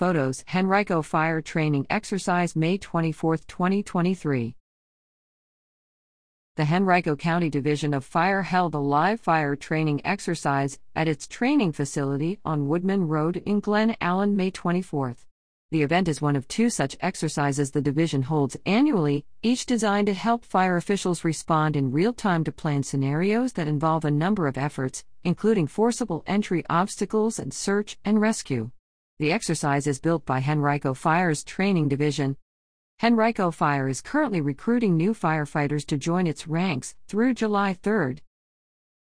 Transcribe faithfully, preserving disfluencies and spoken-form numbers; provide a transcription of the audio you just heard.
Photos, Henrico Fire Training Exercise May twenty-fourth, twenty twenty-three. The Henrico County Division of Fire held a live fire training exercise at its training facility on Woodman Road in Glen Allen May twenty-fourth. The event is one of two such exercises the division holds annually, each designed to help fire officials respond in real time to planned scenarios that involve a number of efforts, including forcible entry obstacles and search and rescue. The exercise is built by Henrico Fire's Training Division. Henrico Fire is currently recruiting new firefighters to join its ranks through July third.